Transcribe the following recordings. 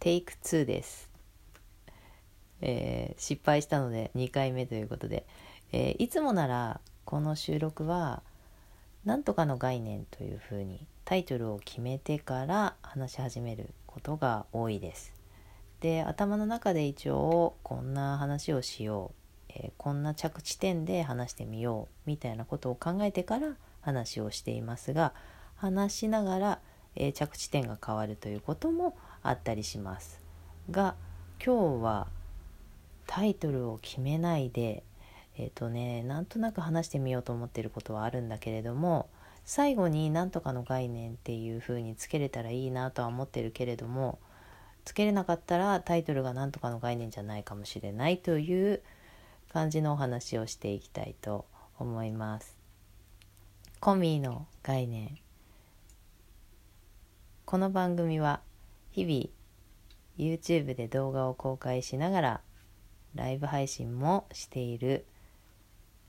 テイク2です、失敗したので2回目ということで、いつもならこの収録はなんとかの概念というふうにタイトルを決めてから話し始めることが多いです。で、頭の中で一応こんな話をしよう、こんな着地点で話してみようみたいなことを考えてから話をしていますが、話しながら、着地点が変わるということもあったりしますが、今日はタイトルを決めないでなんとなく話してみようと思っていることはあるんだけれども、最後になんとかの概念っていう風につけれたらいいなとは思ってるけれども、つけれなかったらタイトルがなんとかの概念じゃないかもしれないという感じのお話をしていきたいと思います。コミーの概念。この番組は日々 YouTube で動画を公開しながらライブ配信もしている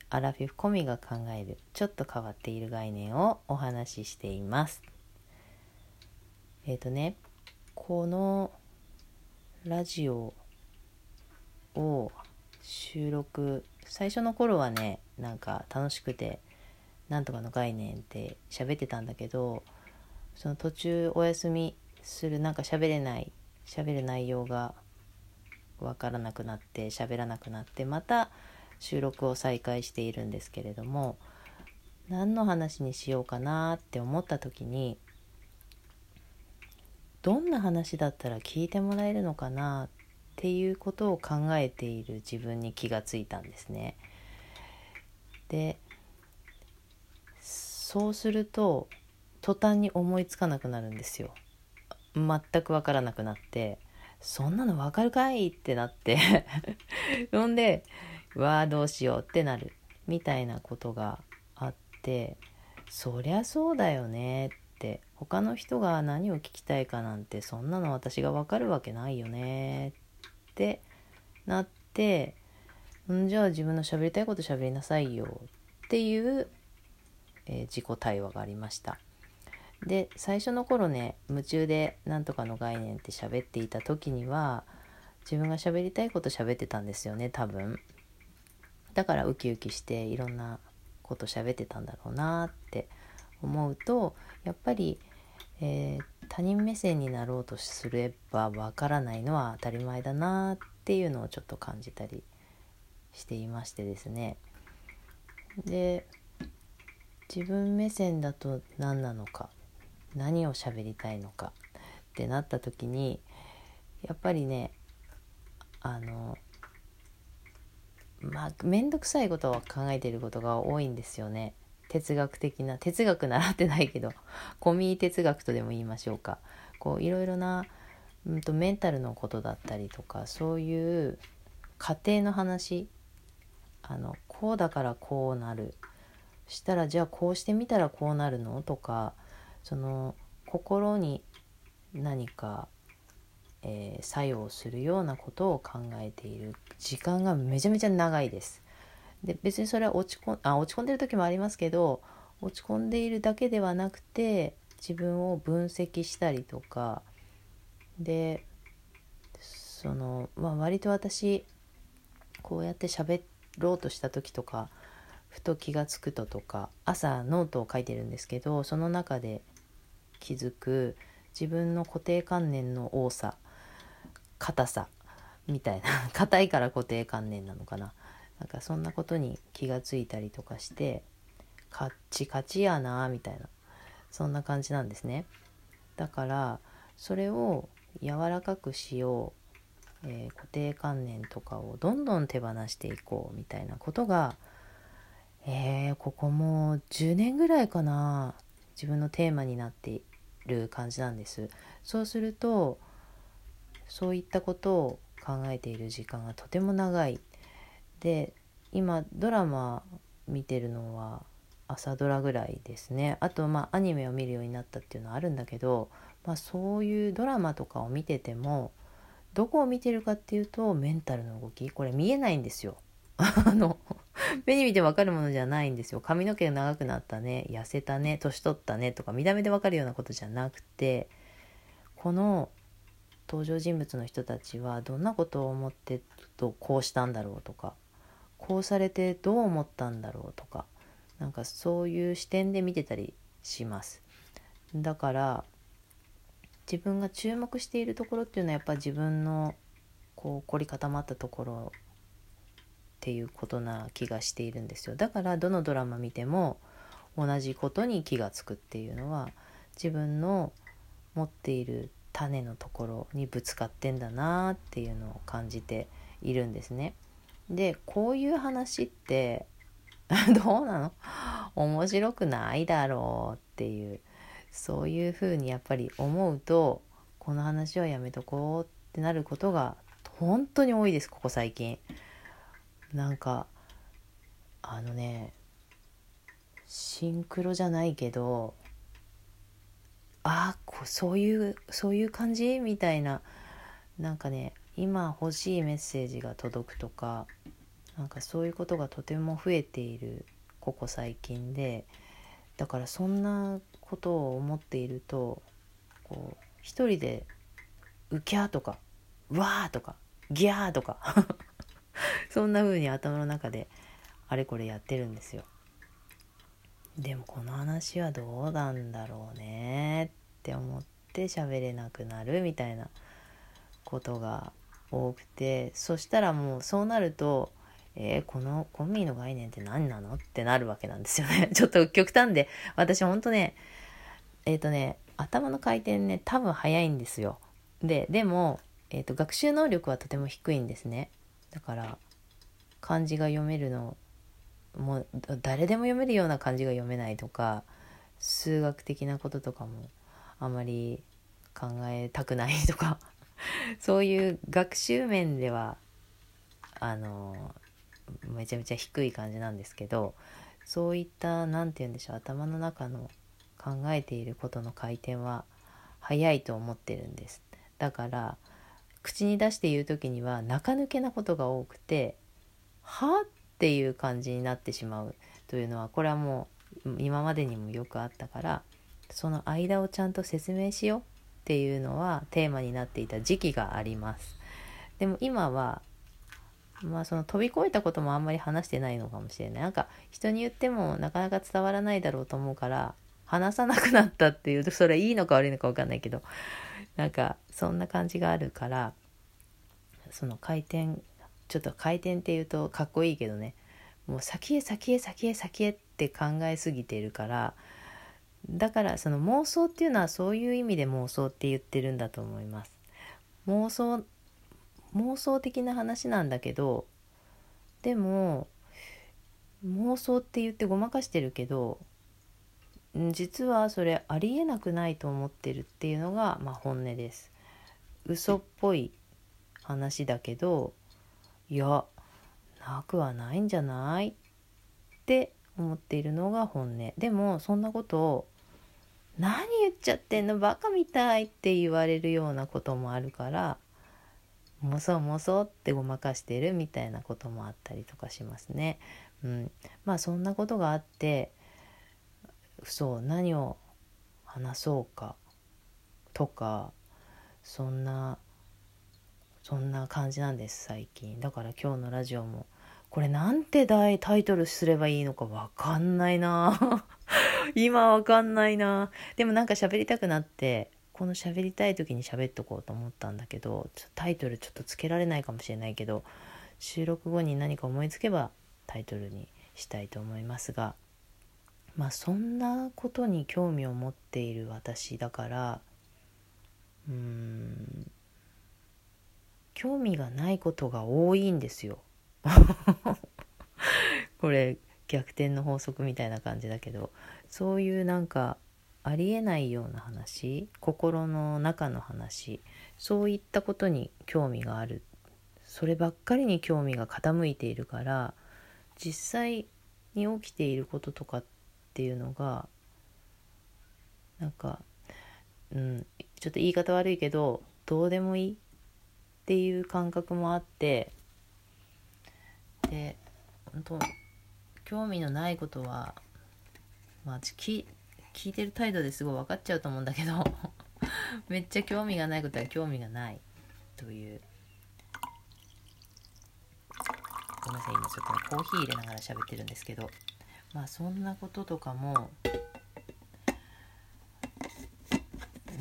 アラフィフコミが考えるちょっと変わっている概念をお話ししています。このラジオを収録最初の頃はね、なんか楽しくてなんとかの概念って喋ってたんだけど、その途中お休みする、なんか喋る内容がわからなくなって喋らなくなって、また収録を再開しているんですけれども、何の話にしようかなって思った時に、どんな話だったら聞いてもらえるのかなっていうことを考えている自分に気がついたんですね。で、そうすると途端に思いつかなくなるんですよ。全くわからなくなって、そんなのわかるかいってなってほんでわあどうしようってなるみたいなことがあって、そりゃそうだよねって、他の人が何を聞きたいかなんてそんなの私がわかるわけないよねってなって、じゃあ自分の喋りたいこと喋りなさいよっていう、自己対話がありました。で、最初の頃ね、夢中でなんとかの概念って喋っていた時には自分が喋りたいこと喋ってたんですよね、多分。だからウキウキしていろんなこと喋ってたんだろうなって思うと、やっぱり、他人目線になろうとすればわからないのは当たり前だなっていうのをちょっと感じたりしていましてですね。で、自分目線だと何なのか、何を喋りたいのかってなった時に、やっぱりね、めんどくさいことは考えていることが多いんですよね。哲学習ってないけど、コミ哲学とでも言いましょうか。こういろいろな、メンタルのことだったりとか、そういう家庭の話、こうだからこうなる、したらじゃあこうしてみたらこうなるのとか、その心に何か、作用するようなことを考えている時間がめちゃめちゃ長いです。で、別にそれは落ち込んでる時もありますけど、落ち込んでいるだけではなくて、自分を分析したりとかで、割と私こうやって喋ろうとした時とか、ふと気がつくととか、朝ノートを書いてるんですけど、その中で気づく自分の固定観念の多さ、硬さみたいな硬いから固定観念なのかな、なんかそんなことに気がついたりとかして、カッチカチやなみたいな、そんな感じなんですね。だからそれを柔らかくしよう、固定観念とかをどんどん手放していこうみたいなことが、ここもう10年ぐらいかな、自分のテーマになっている感じなんです。そうすると、そういったことを考えている時間がとても長い。で、今ドラマ見てるのは朝ドラぐらいですね。あとアニメを見るようになったっていうのはあるんだけど、そういうドラマとかを見てても、どこを見てるかっていうと、メンタルの動き、これ見えないんですよ目に見てわかるものじゃないんですよ。髪の毛が長くなったね、痩せたね、年取ったねとか見た目でわかるようなことじゃなくて、この登場人物の人たちはどんなことを思ってこうしたんだろうとか、こうされてどう思ったんだろうとか、なんかそういう視点で見てたりします。だから自分が注目しているところっていうのはやっぱ自分のこう凝り固まったところっていうことな気がしているんですよ。だからどのドラマ見ても同じことに気がつくっていうのは自分の持っている種のところにぶつかってんだなっていうのを感じているんですね。で、こういう話ってどうなの？面白くないだろうっていう、そういうふうにやっぱり思うと、この話はやめとこうってなることが本当に多いです。ここ最近なんかシンクロじゃないけど、そういう感じみたいな、なんかね、今欲しいメッセージが届くとか、なんかそういうことがとても増えているここ最近で、だからそんなことを思っていると、こう一人でうきゃーとかうわーとかギャーとかそんな風に頭の中であれこれやってるんですよ。でもこの話はどうなんだろうねって思って喋れなくなるみたいなことが多くて、そしたらもうそうなると、このコンビの概念って何なのってなるわけなんですよね。ちょっと極端で、私ほんとね頭の回転ね、多分早いんですよ。でも、学習能力はとても低いんですね。だから漢字が読めるのもう誰でも読めるような漢字が読めないとか、数学的なこととかもあまり考えたくないとかそういう学習面ではめちゃめちゃ低い感じなんですけど、そういったなんて言うんでしょう、頭の中の考えていることの回転は早いと思ってるんです。だから口に出して言う時には中抜けなことが多くて、はっていう感じになってしまうというのは、これはもう今までにもよくあったから、その間をちゃんと説明しようっていうのはテーマになっていた時期があります。でも今はその飛び越えたこともあんまり話してないのかもしれない。なんか人に言ってもなかなか伝わらないだろうと思うから話さなくなったっていうと、それいいのか悪いのか分かんないけど、なんかそんな感じがあるから、その回転、ちょっと回転っていうとかっこいいけどね、もう先へ先へ先へ先へって考えすぎているから、だからその妄想っていうのはそういう意味で妄想って言ってるんだと思います。妄想的な話なんだけど、でも妄想って言ってごまかしてるけど、実はそれありえなくないと思ってるっていうのが本音です。嘘っぽい話だけど、いやなくはないんじゃないって思っているのが本音。でもそんなことを何言っちゃってんのバカみたいって言われるようなこともあるから、妄想妄想ってごまかしてるみたいなこともあったりとかしますね。そんなことがあって、そう何を話そうかとか、そんな感じなんです最近。だから今日のラジオもこれなんてタイトルすればいいのかわかんないな今わかんないな。でもなんか喋りたくなって、この喋りたい時に喋っとこうと思ったんだけど、タイトルちょっとつけられないかもしれないけど、収録後に何か思いつけばタイトルにしたいと思いますが、そんなことに興味を持っている私だから、興味がないことが多いんですよこれ逆転の法則みたいな感じだけど、そういうなんかありえないような話、心の中の話、そういったことに興味がある、そればっかりに興味が傾いているから、実際に起きていることとかっていうのがなんか、ちょっと言い方悪いけどどうでもいいっていう感覚もあって、で本当興味のないことは、聞いてる態度ですごい分かっちゃうと思うんだけどめっちゃ興味がないことは興味がないという。ごめんなさい、今ちょっとコーヒー入れながら喋ってるんですけど、まあそんなこととかも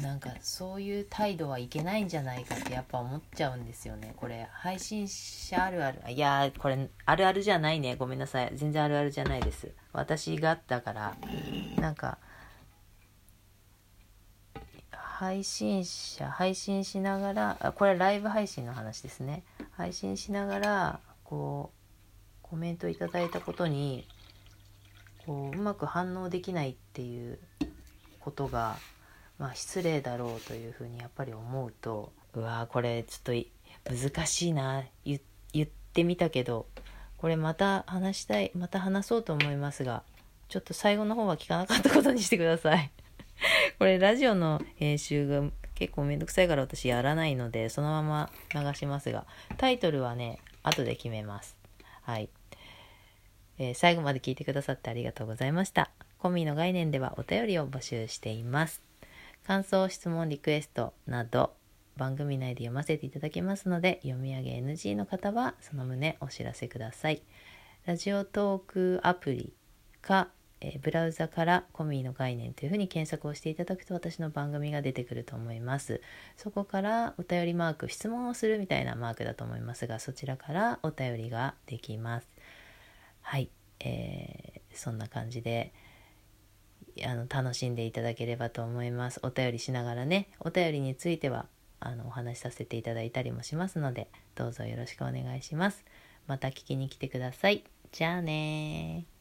なんかそういう態度はいけないんじゃないかってやっぱ思っちゃうんですよね。これ配信者あるある、いやこれあるあるじゃないね、ごめんなさい、全然あるあるじゃないです。私がだからなんか配信しながら、これはライブ配信の話ですね、配信しながらこうコメントいただいたことにこううまく反応できないっていうことがまあ、失礼だろうというふうにやっぱり思うと、うわーこれちょっと難しいな、言ってみたけどこれまた話そうと思いますが、ちょっと最後の方は聞かなかったことにしてくださいこれラジオの編集が結構めんどくさいから私やらないのでそのまま流しますが、タイトルはね後で決めます。はい、最後まで聞いてくださってありがとうございました。コミの概念ではお便りを募集しています。感想、質問、リクエストなど番組内で読ませていただきますので、読み上げ NG の方はその旨お知らせください。ラジオトークアプリかブラウザからコミーの概念というふうに検索をしていただくと私の番組が出てくると思います。そこからお便りマーク、質問をするみたいなマークだと思いますが、そちらからお便りができます。はい、そんな感じで楽しんでいただければと思います。お便りしながらね、お便りについてはお話しさせていただいたりもしますので、どうぞよろしくお願いします。また聞きに来てください。じゃあねー。